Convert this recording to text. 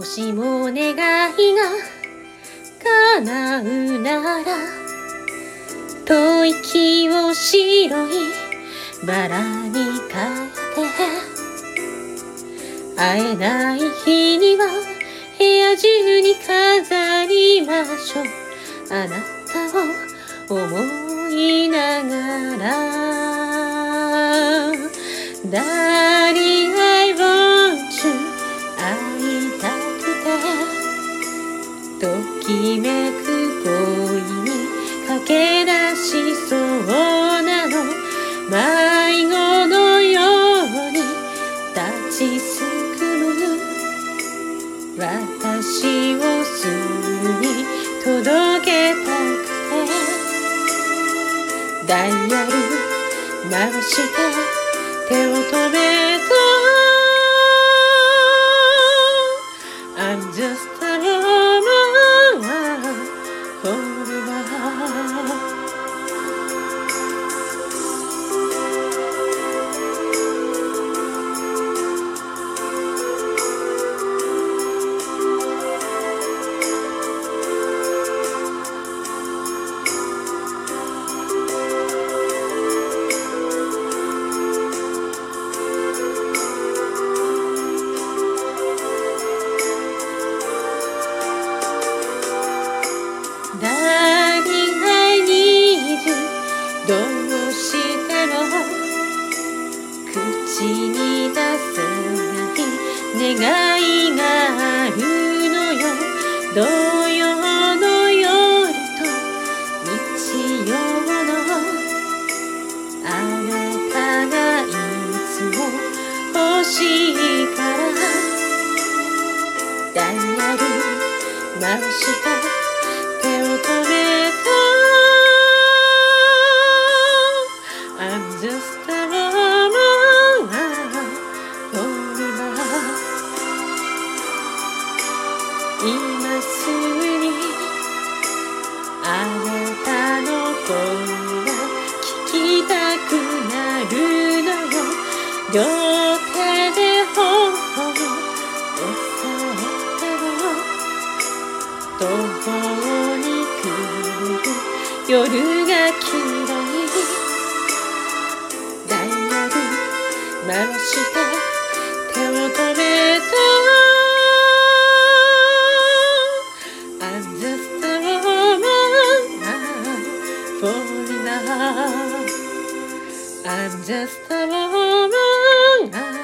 もしも願いが叶うなら吐息を白いバラに変えて会えない日には部屋中に飾りましょうあなたを思いながら Darling I want you 会いたくてときめく恋に駆け出しそうなの迷子のように立ちすくむ私をすぐに届けたくてダイヤル回して手を止めた I'm just a woman foreverどうしても口に出せない願いがあるのよ土曜の夜と日曜のあなたがいつも欲しいからダイヤル回して手を止めたI'm just a woman forever 今すぐにあなたの声が聞きたくなるのよ両手で頬を押さえても途方に来る夜が嫌い回して手を止めた I'm just a woman falling in love I'm just a woman